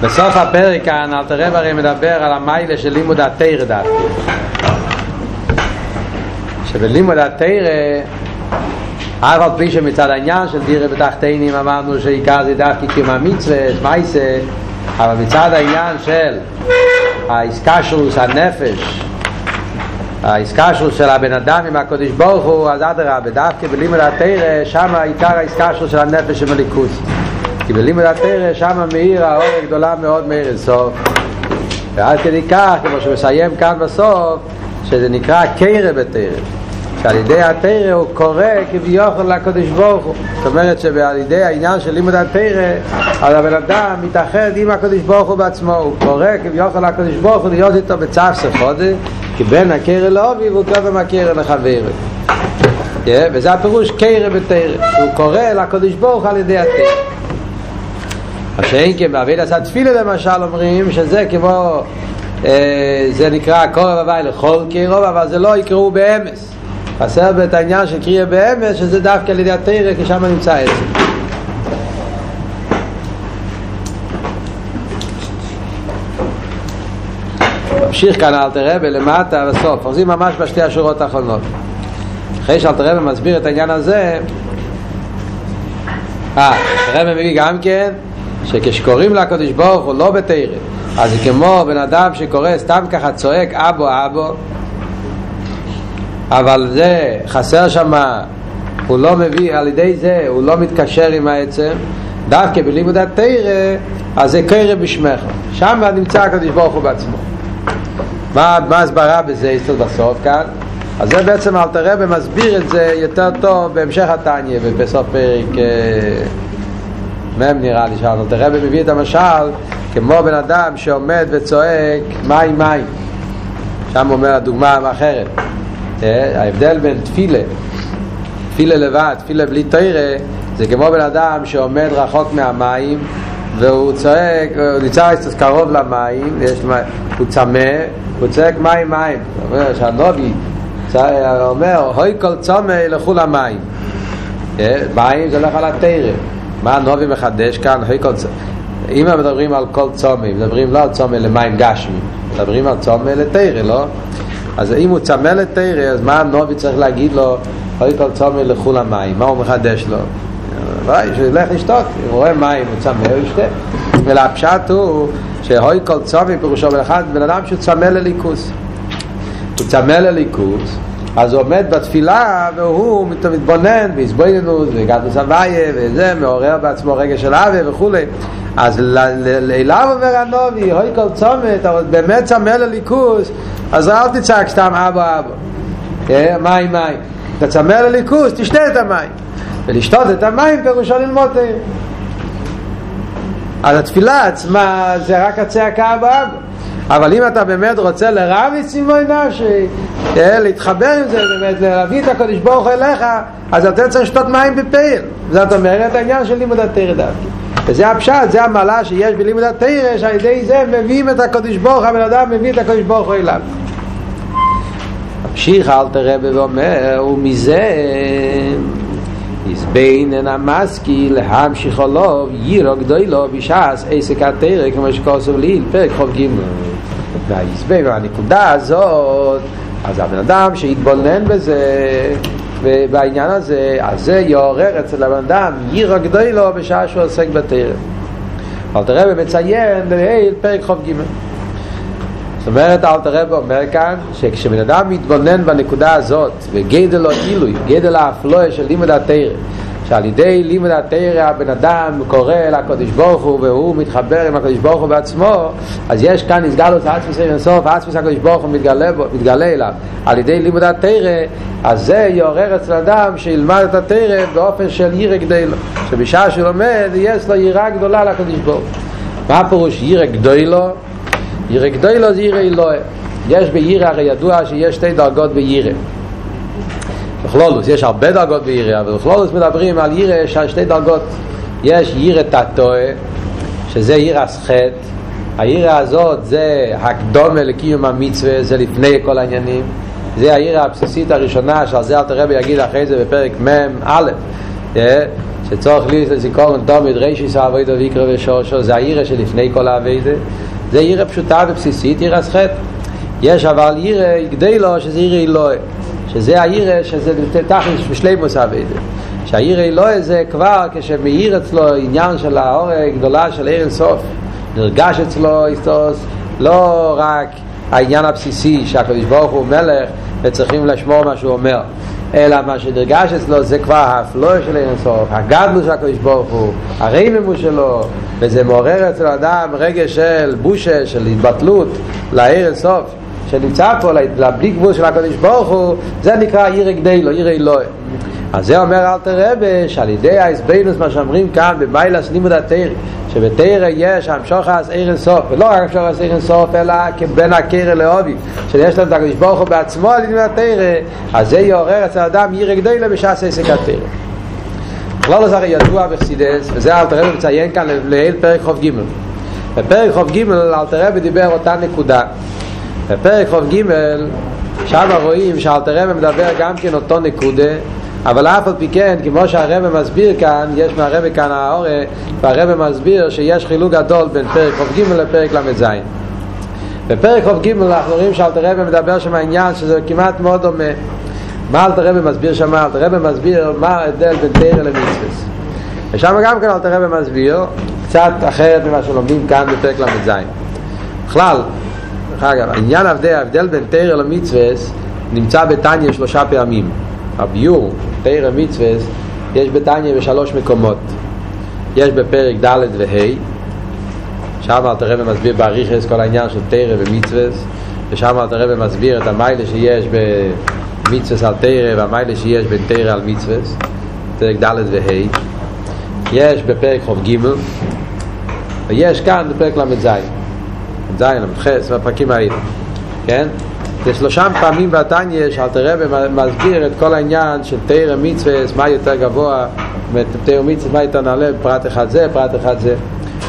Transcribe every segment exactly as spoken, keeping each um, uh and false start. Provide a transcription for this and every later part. בסוף הפרק כאן אל תרב הרי מדבר על המיילה של לימוד התורה דווקא, שבלימוד התורה אף על פי שמצד העניין של דירה בתחתינים אמרנו שעיקר זה דווקא קיום המצווה שמייסה, אבל מצד העניין של ההסקשרוס הנפש, ההסקשרוס של הבן אדם עם הקודש ברוך הוא, אז אדרבה דווקא בלימוד התורה שם העיקר ההסקשרוס של הנפש עם הליכוז, כי בלימוד התורה שם מאיר האור הגדולה מאוד מאיר לסוף, ועד כדי כך כמו שמסיים כאן בסוף שזה נקרא קרא בתורה, שעל ידי התורה הוא קורא כביכול לקדוש ברוך הוא. זאת אומרת שעל ידי העניין של לימוד התורה אז הבן אדם מתאחד עם הקדוש ברוך הוא בעצמו, הוא קורא כביכול לקדוש ברוך הוא להיות איתו בצוותא חודא, כי בין הקרא לאביו הוא קודם הקרא לחברו, וזה הפירוש קרא בתורה, הוא קורא לקדוש ברוך הוא על ידי התורה. השאין כן בעביד עשה תפילה למשל אומרים שזה כמו אה, זה נקרא קורב הווי לכל קרוב, אבל זה לא יקראו באמס, חסר בית העניין שקריא באמס שזה דווקא לידי התורה כי שם נמצא עצם. ממשיך כאן אל תראה ולמטה בסוף עוזים ממש בשתי השורות האחרונות אחרי שאל תראה ומסביר את העניין הזה. אה, תראה מביא גם כן שכשקוראים לקדוש ברוך הוא לא בתורה, אז זה כמו בן אדם שקורא סתם ככה צועק אבו אבו, אבל זה חסר שמה, הוא לא מביא, על ידי זה הוא לא מתקשר עם העצם. דווקא בלימוד התורה אז זה קרא בשמך, שם נמצא הקדוש ברוך הוא בעצמו. מה הסברה בזה יש לו בסוף כאן? אז זה בעצם אל תראה ומסביר את זה יותר טוב בהמשך התניא ובסוף פרק מהם. נראה לי שאל תראה ומביא את המשל כמו בן אדם שעומד וצועק מים מים, שם אומר הדוגמה האחרת. ההבדל בין תפילה תפילה לבד, תפילה בלי תורה, זה כמו בן אדם שעומד רחוק מהמים והוא צועק, הוא נמצא קרוב למים, הוא צמא, הוא צועק מים מים. הוא אומר שהנובי אומר הוי כל צמא ילכו למים, מים זה הולך על התורה. מה הנובי מחדש כאן? אם מדברים על כל צומא, מדברים לא על צומא למים גשמי, מדברים על צומא לתורה, לא? אז אם הוא צמא לתורה, אז מה הנובי צריך להגיד לו? אוי כל צומא לכו למים, מה הוא מחדש לו? ראי, שילך לשתות, הוא רואה מים, הוא צמא, הוא ישתה. ולהפשט הוא שאוי כל צומא פירושו בלחד, בן אדם שהוא צמא לליכוס, הוא צמא לליכוס, אז הוא עומד בתפילה והוא מתבונן והסבוננות וגדוס הוויה וזה מעורר בעצמו רגע של אהבה וכו'. אז אליו אומר הנובי הוי כל צומת, אבל באמת צמא לליכוס, אז אל תצעק סתם אבו אבו מים מים, אתה צמא לליכוס, תשתה את המים, ולשתות את המים פירושו ללמוד תורה. אז התפילה עצמה זה רק הצעקה אבו אבו, אבל אם אתה באמת רוצה לרב סימוי נפשי, להתחבר עם זה, באמת להביא את הקדוש ברוך הוא אליך, אז אתה צריך לשתות מים בפייל. זאת אומרת העניין של לימוד התורה דווקא, וזה הפשט, זה המעלה שיש בלימוד התורה, שעל ידי זה מביאים את הקדוש ברוך הוא, הבן אדם מביא את הקדוש ברוך הוא אליו. ממשיך אל תראה ואומר ומזה יזבין אין המסקי להמשיך עולו יירו גדולו בשעס עסק התורה כמו שקורסו בליל פרק חוב גימל. והיזבין והנקודה הזאת, אז הבן אדם שהתבונן בזה ובעניין הזה, אז זה יעורר אצל הבן אדם יירו גדולו בשעה שהוא עוסק בתורה. אל תראה ומציין ליל פרק חוב גימל. זאת אומרת אל תראה ואומר כאן שכשבן אדם מתבונן בנקודה הזאת וגדל לו עילוי, גדל האפלואה של לימוד התורה, שעל ידי לימוד התורה הבן אדם קורא לקדוש ברוך הוא והוא מתחבר עם הקדוש ברוך הוא בעצמו, אז יש כאן הסגלות עצמוס אינסוף, עצמוס הקדוש ברוך הוא מתגלה, מתגלה אליו על ידי לימוד התורה. אז זה יעורר אצל אדם שילמד את התורה באופן של ירא גדולה, שבשעה שהוא לומד יש לו יראה גדולה לקדוש ברוך הוא. מה פירוש ירא גדולה? ירא גדולה זה ירא אלוהי. יש בירא, הרי ידוע שיש שתי דרגות בירא בכלולוס, יש הרבה דרגות בירא, אבל בכלולוס מדברים על ירא ששתי דרגות. יש ירא תתוה, שזה ירא סחת, הירא הזאת זה הקדומה לקיום המצווה, זה לפני כל העניינים, זה הירא הבסיסית הראשונה, שעל זה אל תראה ויגיד אחרי זה בפרק מ' א', שצורך לי זיכרון תמיד רשיס עבודה ויקרא ושורשו, זה העירה שלפני כל העבודה, זה עירה פשוטה ובסיסית, עירה שחט. יש אבל עירה גדולה לו שזה עירה אלוהי, שזה העירה שזה תכלס בשלימוס עבודה, שהעירה אלוהי זה כבר כשמאיר אצלו עניין של האור גדולה של עיר סוף, נרגש אצלו איסטוס לא רק העניין הבסיסי שהקדוש ברוך הוא מלך וצריכים לשמור מה שהוא אומר, אלא מה שנרגש אצלו זה כבר ההפלואה של אין סוף, הגדלו של הקדוש ברוך הוא, הרעימום שלו, וזה מעורר אצל אדם רגש של בושה, של התבטלות לאין סוף שנמצא פה, לבלי גבול של הקדוש ברוך הוא, זה נקרא עיר גדולה, עיר אלוהי. אז זה אומר אלתר רבי שעל ידי ההסבינוס מה שאומרים כאן במיילס לימוד התורה, שבתורה יש המשוחס אין סוף, ולא רק המשוחס אין סוף אלא כבין הקרא לעובי שיש להם את הקדוש ברוך הוא בעצמו על לימוד התורה, אז זה יעורר אצל אדם עיר גדולה בשעס עסק התורה. בכלל זה הרי ידוע בחסידות, וזה אלתר רבי מציין כאן לעיל פרק חוף ג'. בפרק חוף ג' אלתר רבי דיבר אותה נקודה. בפרק חוף ג' שם רואים שאלתר רבי מדבר גם כן אותו נקודה, אבל אף על פי כן, כמו שהרבא מסביר כאן, יש מהרבא כאן האורה, והרבא מסביר שיש חילוק גדול בין פרק חוף ג' לפרק למד ז'. בפרק חוף ג' אנחנו רואים שאלתר רבי מדבר שם העניין שזה כמעט מאוד דומה. מה אלתר רבי מסביר שם? אלתר רבי מסביר מה ההבדל בין תורה למצוות. ושם גם כן אלתר רבי מסביר קצת אחרת ממה שלומדים כאן בפרק למד ז'. בכלל, אגב, העניין ההבדל בין תורה למצוות נמצא בתניא שלושה פעמים. הביור, תורה מצוות, יש בתניא בשלוש מקומות. יש בפרק ד' וה', שם אלתר רבי מסביר באריכוס כל העניין של תורה ומצוות, ושם אלתר רבי מסביר את המיילה שיש במצוות על תורה והמיילה שיש בין תורה על מצוות, פרק ד' וה'. יש בפרק חוף ג' ויש כאן בפרק למד ז', ז' למדחס והפרקים האלה, כן? זה שלושה פעמים בתניא שאלתר רבי מסביר את כל העניין של תורה ומצוות, מה יותר גבוה, תורה ומצוות מה יותר נעלה, פרט אחד זה, פרט אחד זה.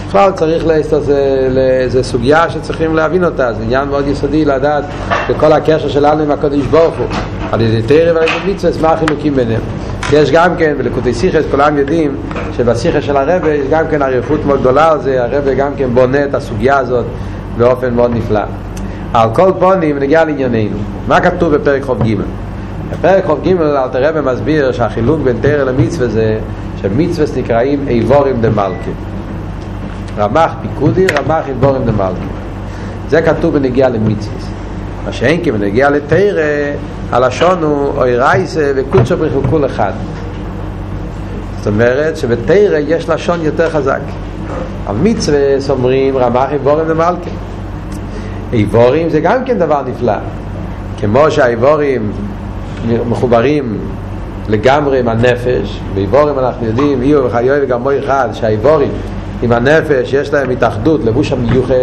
בכלל צריך להסתכל, זה סוגיה שצריכים להבין אותה, זה עניין מאוד יסודי לדעת בכל הקשר שלנו עם הקדוש ברוך הוא, על ידי תורה ועל ידי מצוות, מה החילוקים ביניהם. יש גם כן, ולקוטי שיחס, כולם יודעים שבשיחה של הרבי יש גם כן עריכות מאוד גדולה על זה, הרבי גם כן בונה את הסוגיה הזאת באופן מאוד נפלא. על כל פונים נגיע לענייננו. מה כתוב בפרק חוף ג'? בפרק חוף ג' אלתר רבי מסביר שהחילוק בין תורה למצוות זה שמצוות נקראים איבורים דמלכי, רמ"ח פיקודי, רמ"ח איבורים דמלכי. זה כתוב בנגיע למצוות. מה שאין כי בנגיע לתורה הלשון הוא אורייסה וקודשא בריך הוא כל אחד. זאת אומרת שבתורה יש לשון יותר חזק, המצוות אומרים רמ"ח איבורים דמלכי. איבורים זה גם כן דבר נפלא, כמו שהאיבורים מחוברים לגמרי עם הנפש, באיבורים אנחנו יודעים איוב וחיוב וגם מו אחד, שהאיבורים עם הנפש יש להם התאחדות, לבוש המיוחד,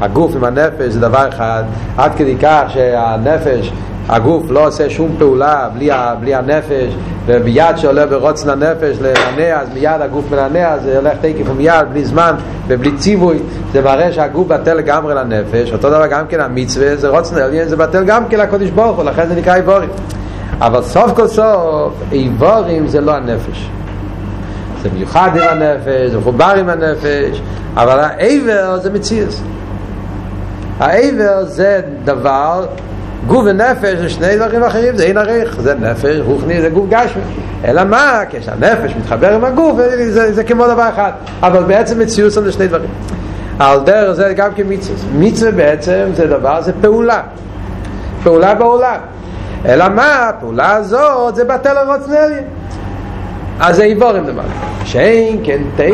הגוף עם הנפש זה דבר אחד, עד כדי כך שהנפש, הגוף לא עושה שום פעולה בלי, בלי הנפש, ומיד שעולה ברוץ לנפש לנענע, אז מיד הגוף מנענע, זה הולך תקף ומיד, בלי זמן ובלי ציווי, זה מראה שהגוף בטל לגמרי לנפש. אותו דבר גם כן המצווה, זה רוץ לנענע, זה בטל גם כן לקודש ברוך הוא, לכן זה נקרא איבורים. אבל סוף כל סוף, איבורים זה לא הנפש, זה מיוחד עם הנפש, זה מחובר עם הנפש, אבל העבר זה מציאס. העבר זה דבר, גוף ונפש זה שני דברים אחרים, זה אין עריך, זה נפש, רוחני, זה גוף גשמי. אלא מה? כשהנפש מתחבר עם הגוף, זה, זה, זה כמו דבר אחד. אבל בעצם מציאות זה שני דברים. על דרך זה גם כמצווה. מצווה בעצם זה דבר, זה פעולה. פעולה בעולם. אלא מה? הפעולה הזאת זה בטל הרצונלי. אז זה איבורים דבר. שאין כן תורה,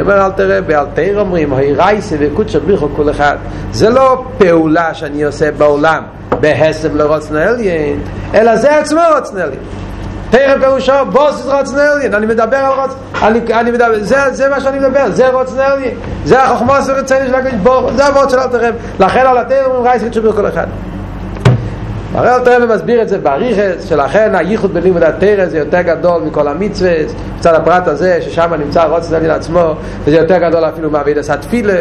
אומר אלתר רבי, על תורה אומרים, הרייסה וקודשא בריך הוא כל אחד. זה לא פעולה שאני עושה בעולם. בהסם לרצון העליון, אלא זה עצמו רצון העליון. תורה פירושו בוס רצון העליון, אני מדבר על רצון, אני, אני מדבר, זה, זה מה שאני מדבר, זה רצון העליון, זה החוכמה הרצינית של הקדוש ברוך הוא, זה עבוד של אלתר רבי, לכן על התורה אומרים רייס וקודשא בריך כל אחד. הרי אלתר רבי מסביר את זה באריכוס, שלכן הייחוד בלימוד התורה זה יותר גדול מכל המצוות, בצד הפרט הזה ששם נמצא רצון העליון עצמו, וזה יותר גדול אפילו מעבודת התפילה,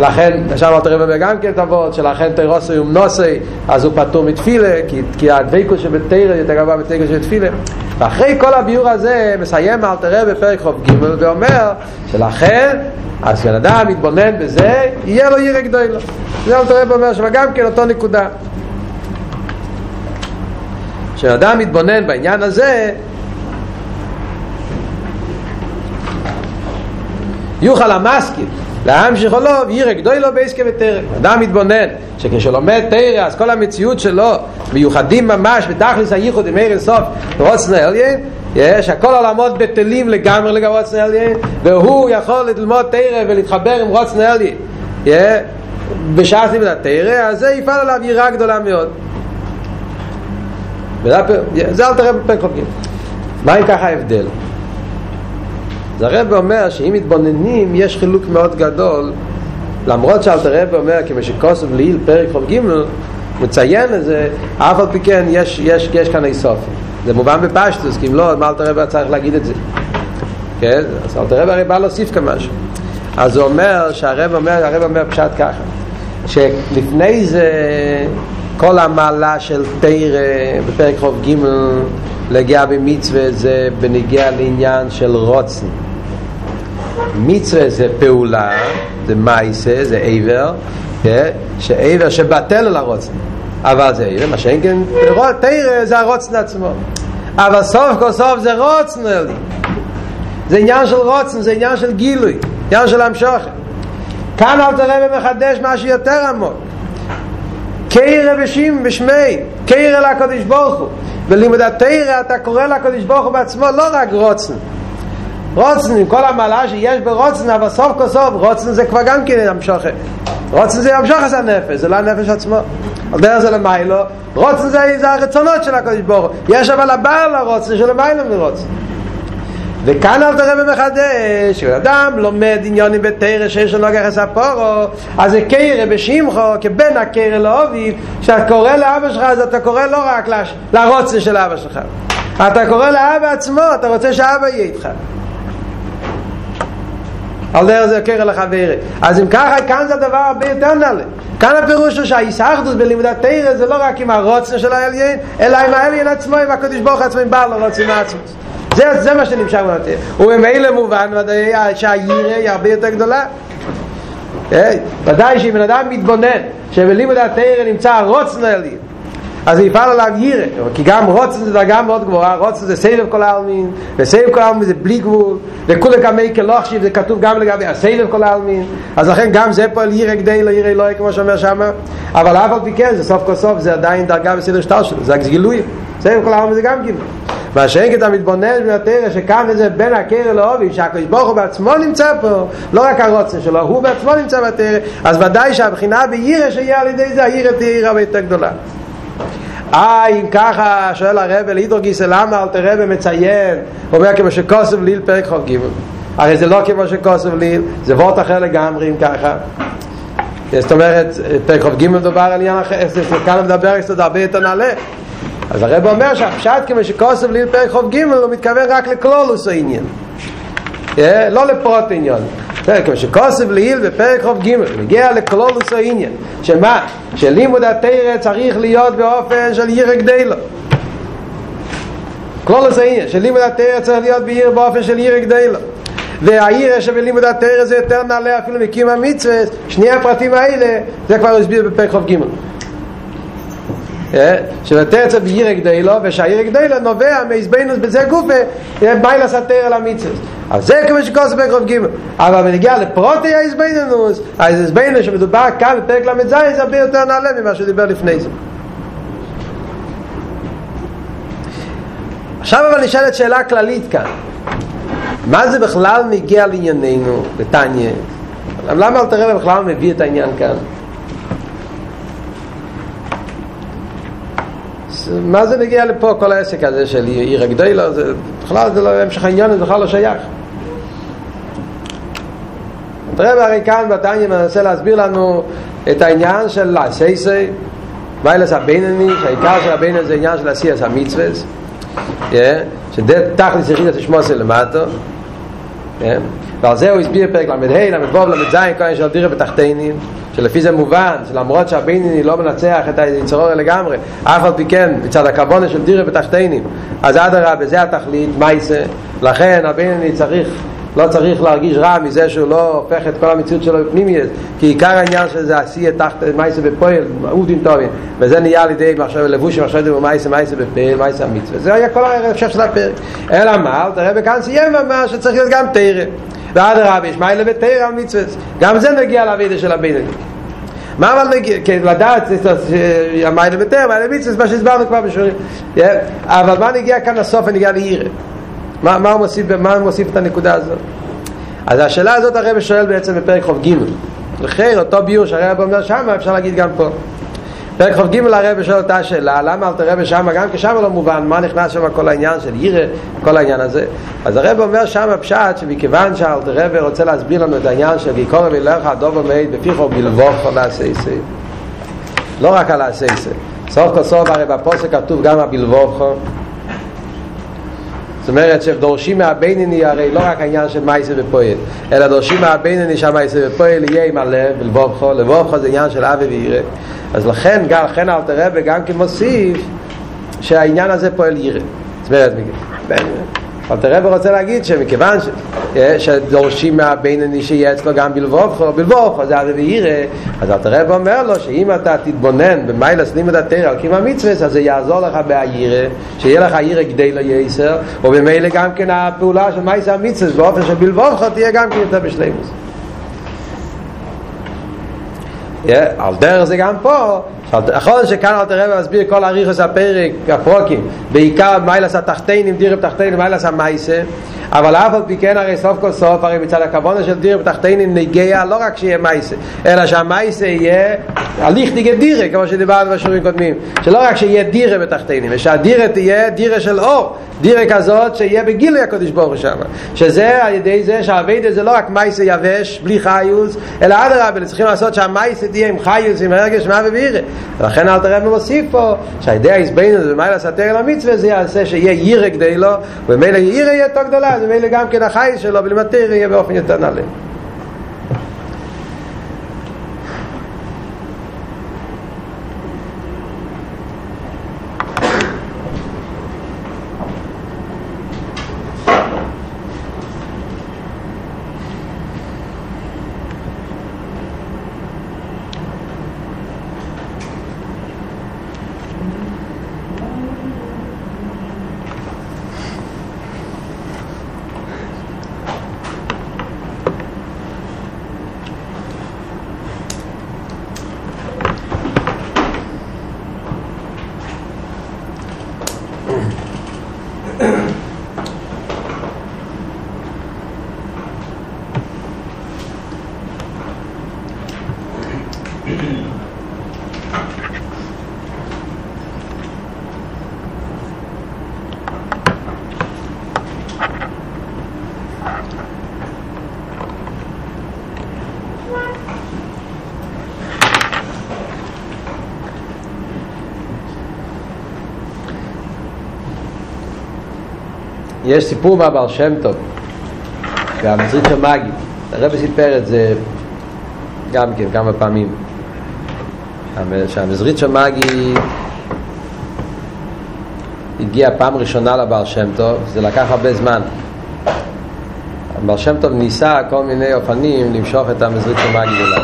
לכן עכשיו אל תראה גם כן תבוד שלכן תירוסי ומנוסי, אז הוא פתור מתפילה, כי, כי הדביקו שבתירה יתגבה בתירה שבתפילה. ואחרי כל הביור הזה מסיים אל תראה בפרק חוב ג' ואומר שלכן אז בן אדם מתבונן בזה יהיה לו ירא גדולה. זה אל תראה ואומר שגם כן אותו נקודה שאדם מתבונן בעניין הזה יוכל המסכים להמשיך או לא, וירא גדולה בעסקה ותרא. אדם מתבונן שכשלומד תרא אז כל המציאות שלו מיוחדים ממש בתכלס הייחוד עם עיר סוף רוץ נעליין, יש הכל עולמות בטלים לגמרי לגבי רוץ נעליין, והוא יכול ללמוד תרא ולהתחבר עם רוץ נעליין בשעה שנים לתרא, אז זה יפעל עליו יראה גדולה מאוד. זה אל תראה בפרק חופגים. מה אם ככה ההבדל? אז הרב אומר שאם מתבוננים יש חילוק מאוד גדול, למרות שאל תראה ואומר כמו שכוסב ליל פרק חופגים מציין את זה, אף על פי כן יש, יש, יש כאן איסוף. זה מובן בפשטוס, כי אם לא, מה אל תראה ואתה צריך להגיד את זה? כן? אז אל תראה והרי בא להוסיף כמשהו. אז הוא אומר שהרב אומר, הרב אומר פשט ככה, שלפני זה כל המעלה של תרא בפרק חוב ג' להגיע במצווה זה בנגיע לעניין של רוצן. מצווה זה פעולה, זה מייסה, זה עבר, שעבר שבטל על הרוצן, אבל זה עבר, מה שאין כן תרא זה הרוצן עצמו, אבל סוף כל סוף זה רוצן, זה עניין של רוצן, זה עניין של גילוי, עניין של המשוך. כאן אל תראה ומחדש משהו יותר עמוק, קרא בשים בשמי, קרא לקדוש ברוך הוא. בלימוד התורה אתה קורא לקדוש ברוך הוא בעצמו, לא רק רוצן. רוצן עם כל המעלה שיש ברוצן, אבל סוף כל סוף רוצן זה כבר גם כן המשוך. רוצן זה המשוך של הנפש, זה לא הנפש עצמו. על דרך זה למיילו, רוצן זה, זה הרצונות של הקדוש ברוך הוא. יש אבל הבעל הרוצן שלמיילו מרוצן. וכאן אל תראה במחדש, כשאדם לומד עניונים בתרא שיש לו גחס הפורו, אז זה קרא בשמחו, כבן הקרא לאוביב, כשאתה קורא לאבא שלך, אז אתה קורא לא רק לש... לרוצה של אבא שלך, אתה קורא לאבא עצמו, אתה רוצה שאבא יהיה איתך. על דרך זה קרא לחברה. אז אם ככה, כאן זה הדבר הרבה יותר נעלה. כאן הפירוש הוא שההיסחדות בלימודת תרא זה לא רק עם הרוצה של העליין, אלא עם העליין עצמו, עם הקדוש ברוך עצמו, עם בעל הרוצה מעצמו. זה, זה מה שנמשך בנתיר. ובמילא מובן ודאי שהירא היא הרבה יותר גדולה. ודאי שאם בן אדם מתבונן שבלימוד התורה נמצא הרוצן העליון, אז זה יפעל עליו ירא, כי גם רוצן זה דרגה מאוד גבוהה. רוצן זה סבב כל העלמין, וסבב כל העלמין זה בלי גבול, וכולי כמי כלא חשיב, זה כתוב גם לגבי הסבב כל העלמין. אז לכן גם זה פועל ירא כדי לא ירא אלוהי כמו שאומר שם, אבל אף על פי כן זה סוף כל סוף זה עדיין דרגה בסדר שטר שלו, זה גילוי. סבב כל העלמין זה גם גילוי. מה שאתה מתבונן בתורה שכאן זה בין הקרא לאוביב, שהקדוש ברוך הוא בעצמו נמצא פה, לא רק הרוצן שלו, הוא בעצמו נמצא בתורה, אז ודאי שהבחינה בירא שיהיה על ידי זה, הירא תהיה הרבה יותר גדולה. אה, אם ככה שואל הרב להידרוגיס, למה אל תראה ומציין אומר כמו שכוסב ליל פרק חוב ג'? הרי זה לא כמו שכוסב ליל, זה וורט אחר לגמרי. אם ככה, זאת אומרת פרק חוב ג' מדובר על עניין אחר, כאן מדבר עוד הרבה יותר נעלה. אז הרב אומר שהפשט כמו שכוסב ליל פרק חוב ג' הוא מתכוון רק לכלולוס העניין, לא לפרוט עניין. כמו שכוסב ליל בפרק חוב ג' מגיע לכלולוס העניין, שמה? שלימוד התורה צריך להיות באופן של ירא גדולה. כלולוס העניין שלימוד התורה צריך להיות בירא באופן של ירא גדולה, והירא שבלימוד התורה זה יותר נעלה אפילו מקים המצווה. שני הפרטים האלה זה כבר הסביר בפרק חוב ג', שבתרצה בירא גדולה, ושהירא גדולה נובע מהזבנוס בזה גופה מיילס התרא למצווה. אבל זה כמו שכוסב בפרק חוב ג'. אבל בנגיע לפרוטי ההזבנוס, ההזבנוס שמדובר כאן בפרק למ"ז זה הרבה יותר נעלה ממה שדיבר לפני זה. עכשיו אבל נשאלת שאלה כללית כאן, מה זה בכלל מגיע לענייננו בתניא? למה אל תראה בכלל מביא את העניין כאן? מה זה נגיע לפה? כל העסק הזה של ירא גדולה בכלל זה לא המשך העניין, זה בכלל לא שייך. תראה הרי כאן בתניא מנסה להסביר לנו את העניין של הסייסי מיילס הבינני, שהעיקר של הבינני זה עניין של עשייס המצווה, שדעת תכלס יחידת שמוסה למטה, ועל זה הוא הסביר פרק למדהי, למדבוב, למדזיין, כל יש על דירה בתחתינים, שלפי זה מובן, שלמרות שהבינני לא מנצח את היצרור לגמרי, אף על פי כן, מצד הכוונה של דירה בתחתינים, אז עד הרב, זה התכלית, מה יעשה? לכן הבינני צריך, לא צריך להרגיש רע מזה שהוא לא הופך את כל המציאות שלו בפנימיות, כי עיקר העניין שזה עשייה תחת מייסה בפועל, עובדים טובים, וזה נהיה על ידי מחשב לבוש שמחשב דבר מייסה, מייסה בפועל, מייסה המצווה. זה היה כל ההפשך של הפרק. אלא מה, הרב כאן סיים ואמר שצריך להיות גם תורה. ועד הרב יש מיילה ותורה המצווה. גם זה נגיע לעבודה של הבינני. מה אבל נגיע? כי לדעת המיילה ותורה, מיילה מצווה, מה שהסברנו כבר בשיעורים. אבל מה נגיע כאן לסוף ונגיע ליראה? מה, מה הוא מוסיף, מה הוא מוסיף את הנקודה הזאת? אז השאלה הזאת הרב שואל בעצם בפרק חוב ג' לכן אותו ביור שהרב אומר שמה אפשר להגיד גם פה פרק חוב ג' הרב שואל אותה שאלה למה אל תראה בשמה גם כשמה לא מובן מה נכנס שם כל העניין של ירא כל העניין הזה אז הרב אומר שמה פשט שמכיוון שאל תראה רוצה להסביר לנו את העניין של ויקורא אליך הדובר מעיד בפיך ובלבבך על עשייך לא רק על עשייך סוף כל סוף הרי בפוסק כתוב גם בלבבך זאת אומרת שדורשים מהבינני הרי לא רק העניין של מייסה ופועל אלא דורשים מהבינני שהמייסה ופועל יהיה עם הלב ולבובכו לבובכו זה עניין של אבי וירא אז לכן גם לכן אל תראה וגם כמוסיף שהעניין הזה פועל ירא זאת אומרת אל תראה ורוצה להגיד שמכיוון ש... שדורשים מהבינני שיהיה אצלו גם בלבובכו בלבובכו זה אבי וירא אז אל תראה ואומר לו שאם אתה תתבונן במיילה סלימת התרא על קיום המצווה אז זה יעזור לך בהירא שיהיה לך הירא כדי לא יעשר ובמילא גם כן הפעולה של מיילה המצווה באופן של בלבובכו תהיה גם כן יותר בשלימוס יא yeah, על דרך זה גם פה אחוז שכאן אל תראה ומסביר כל הריחוס הפרק הפרוקים בעיקר מיילס התחתינים דירה בתחתינים מיילס המייסה אבל אף על פי כן הרי סוף כל סוף הרי מצד הכוונה של דירה בתחתינים נגיע לא רק שיהיה מייסה אלא שהמייסה יהיה הליך נגד דירה כמו שדיברנו בשיעורים קודמים שלא רק שיהיה דירה בתחתינים ושהדירה תהיה דירה של אור דירה כזאת שיהיה בגילוי הקודש ברוך שם שזה על ידי זה שהעבודה זה לא רק מייסה יבש בלי חיוס אלא אדרבה צריכים לעשות שהמייסה תהיה עם חיוס עם הרגש מה ובירה ולכן אל תראה ומוסיף פה שהידי ההסבין הזה במיילה סתר אל המצווה זה יעשה שיהיה ירא כדי לו ובמיילה ירא יהיה תו גדולה אז במיילה גם כן החי שלו ולמטר יהיה באופן יותר נעלה יש סיפור מהבעל שם טוב והמצרית של מגי הרב סיפר את זה גם כן כמה פעמים שהמצרית של מגי הגיעה פעם ראשונה לבעל שם טוב זה לקח הרבה זמן הבעל שם טוב ניסה כל מיני אופנים למשוך את המצרית של מגי אליו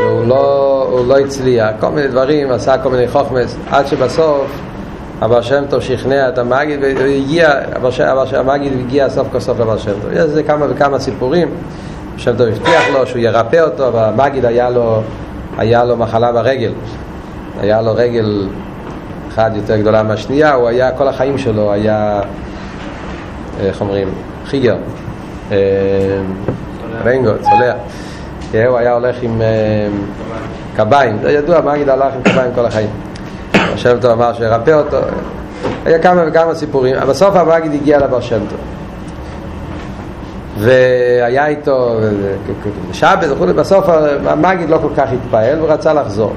והוא לא, הוא לא הצליח כל מיני דברים עשה כל מיני חוכמס עד שבסוף אבל שם טוב שכנע את המגיד והגיע, אבל שהמגיד הגיע סוף כל סוף לבל שם טוב. יש זה כמה וכמה סיפורים, שם טוב הבטיח לו שהוא ירפא אותו, והמגיד היה לו, היה לו מחלה ברגל. היה לו רגל אחד יותר גדולה מהשנייה, הוא היה, כל החיים שלו היה, איך אומרים, חיגר, רנגו, צולע. הוא היה הולך עם קביים, זה ידוע, המגיד הלך עם קביים כל החיים. השם טוב אמר שירפא אותו היה כמה וכמה סיפורים בסוף המגיד הגיע לבעל שם טוב והיה איתו שבת בסוף המגיד לא כל כך התפעל ורצה לחזור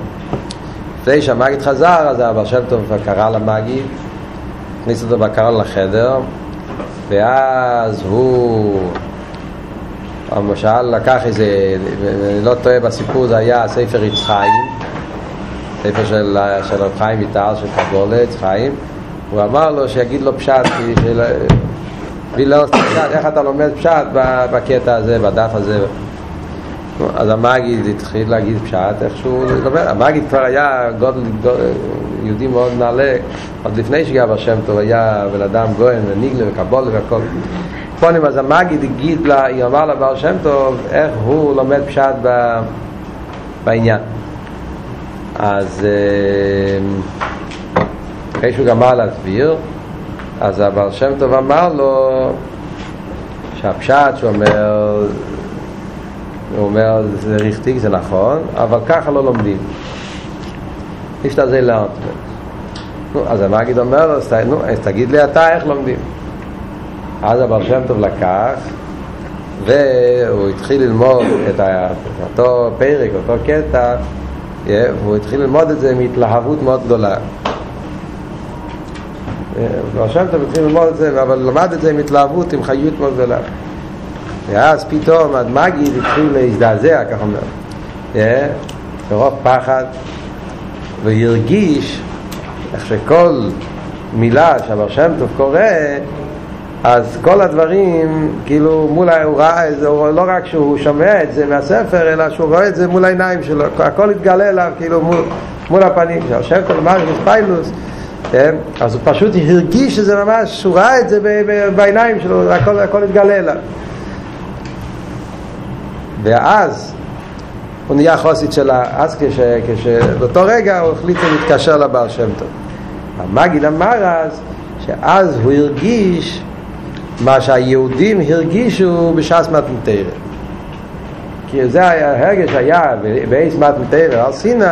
לפני שהמגיד חזר אז הבעל שם טוב קרא למגיד הכניס אותו בקרא לחדר ואז הוא המשל לקח איזה, לא טועה בסיפור, זה היה ספר יצחיים, ספר של רב חיים ויטל, של קבולה, יצחיים. הוא אמר לו שיגיד לו פשט, איך אתה לומד פשט בקטע הזה, בדף הזה. אז המגיד התחיל להגיד פשט איכשהו, המגיד כבר היה יהודי מאוד נעלה, עוד לפני שגב השם טוב היה בן אדם גויין וניגלה וקבולה והכל. פונים, אז המגיד הגיד לה, היא אמר לה בעל שם טוב, איך הוא לומד פשט בעניין. אז אחרי שהוא גמר להסביר, אז הבעל שם טוב אמר לו שהפשט שהוא אומר, הוא אומר, זה רכתיק, זה נכון, אבל ככה לא לומדים. נשתזל לארט. אז המגיד אומר לו, אז תגיד לי אתה איך לומדים. אז הבעל שם טוב לקח והוא התחיל ללמוד את אותו פרק, אותו קטע, והוא התחיל ללמוד את זה מהתלהבות מאוד גדולה. הבעל שם טוב התחיל ללמוד את זה, אבל למד את זה מהתלהבות עם חיות מאוד גדולה. ואז פתאום המגיד התחיל להזדעזע, כך אומר, ברוב פחד, והרגיש איך שכל מילה שהבעל שם טוב קורא, אז כל הדברים, כאילו מול ההוראה, לא רק שהוא שומע את זה מהספר, אלא שהוא רואה את זה מול העיניים שלו, הכל התגלה אליו, כאילו מול, מול הפנים, שהשם כל אמר פיילוס, כן? אז הוא פשוט הרגיש שזה ממש, הוא ראה את זה בעיניים שלו, הכל, הכל התגלה אליו. ואז הוא נהיה חוסית שלה, אז כש, כשבאותו רגע הוא החליט להתקשר לבעל שם טוב. המגיד אמר אז, שאז הוא הרגיש מה שהיהודים הרגישו בשעס מתנתרת, כי זה ההרגש היה בעיס מתנתרת על סיני.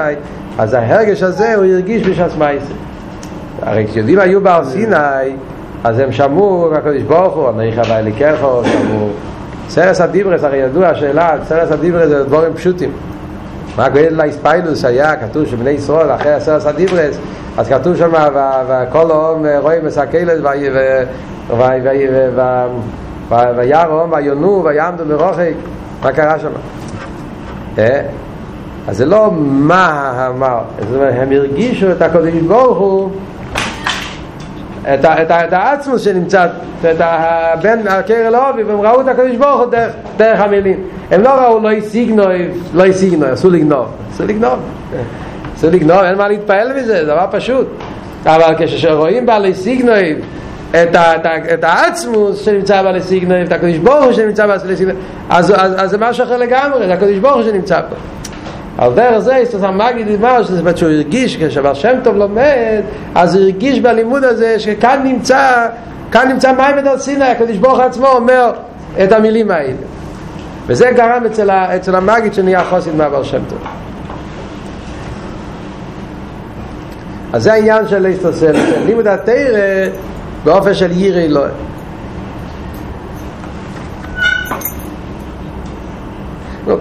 אז ההרגש הזה הוא הרגיש בשעס מייסה. הרי כשיהודים היו בעל סיני, אז הם שמעו הקדוש ברוך הוא, נריך הבא אליקחו, שמעו סרס הדיברס. הרי ידוע השאלה, סרס הדיברס זה דברים פשוטים. מה גודל להספיילוס היה כתוב שבני ישראל אחרי הסרס הדיברס, אז כתוב שם וכל העום רואים מסקלת וירא העום ויונו ויעמדו מרוחק. מה קרה שם? אז זה לא מה אמר, הם הרגישו את הקודש ברוך הוא, את העצמוס שנמצאת בין הקרע לעובי, והם ראו את הקודש ברוך הוא דרך המילים. הם לא ראו לא יסיגנוי, לא יסיגנוי, עשו לגנוב, עשו לגנוב עשו לגנוב, אין מה להתפעל מזה, זה דבר פשוט. אבל כשרואים בעלי סיגנוי את העצמוס שנמצא בעלי סיגנוי, את הקודש ברוך הוא שנמצא בעלי סיגנוי, אז זה משהו אחר לגמרי, זה הקודש ברוך הוא שנמצא פה. על דרך זה, המגיד אמר שהוא הרגיש, כשבעל שם טוב לומד, אז הוא הרגיש בלימוד הזה שכאן נמצא, כאן נמצא מים עד סיני, הקודש ברוך עצמו אומר את המילים האלה. וזה גרם אצל, אצל המגיד שנהיה חוסית מהבעל שם טוב. אז זה העניין של להסתסל, לימוד התורה באופן של ירא אלוהים.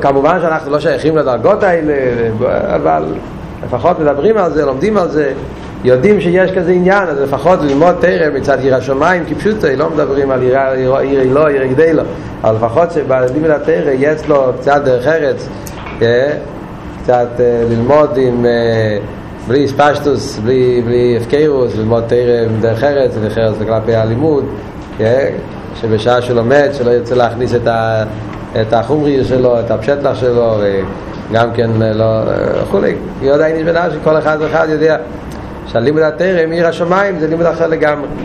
כמובן שאנחנו לא שייכים לדרגות האלה, אבל לפחות מדברים על זה, לומדים על זה, יודעים שיש כזה עניין, אז לפחות ללמוד תורה מצד יראת שמיים, כי פשוט לא מדברים על ירא אלוהים, ירא גדלו, אבל לפחות שבלימוד התורה יש לו קצת דרך ארץ, קצת ללמוד עם... בלי ספשטוס, בלי, בלי הפקרוס, ללמוד תרם דרך ארץ, דרך ארץ וכלפי הלימוד, כן? שבשעה שהוא לומד, שלא ירצה להכניס את, ה, את החומריות שלו, את הפשטלח שלו, גם כן לא... וכולי, יודע, אני מבינה שכל אחד ואחד יודע שהלימוד התרם, עיר השמיים, זה לימוד אחר לגמרי.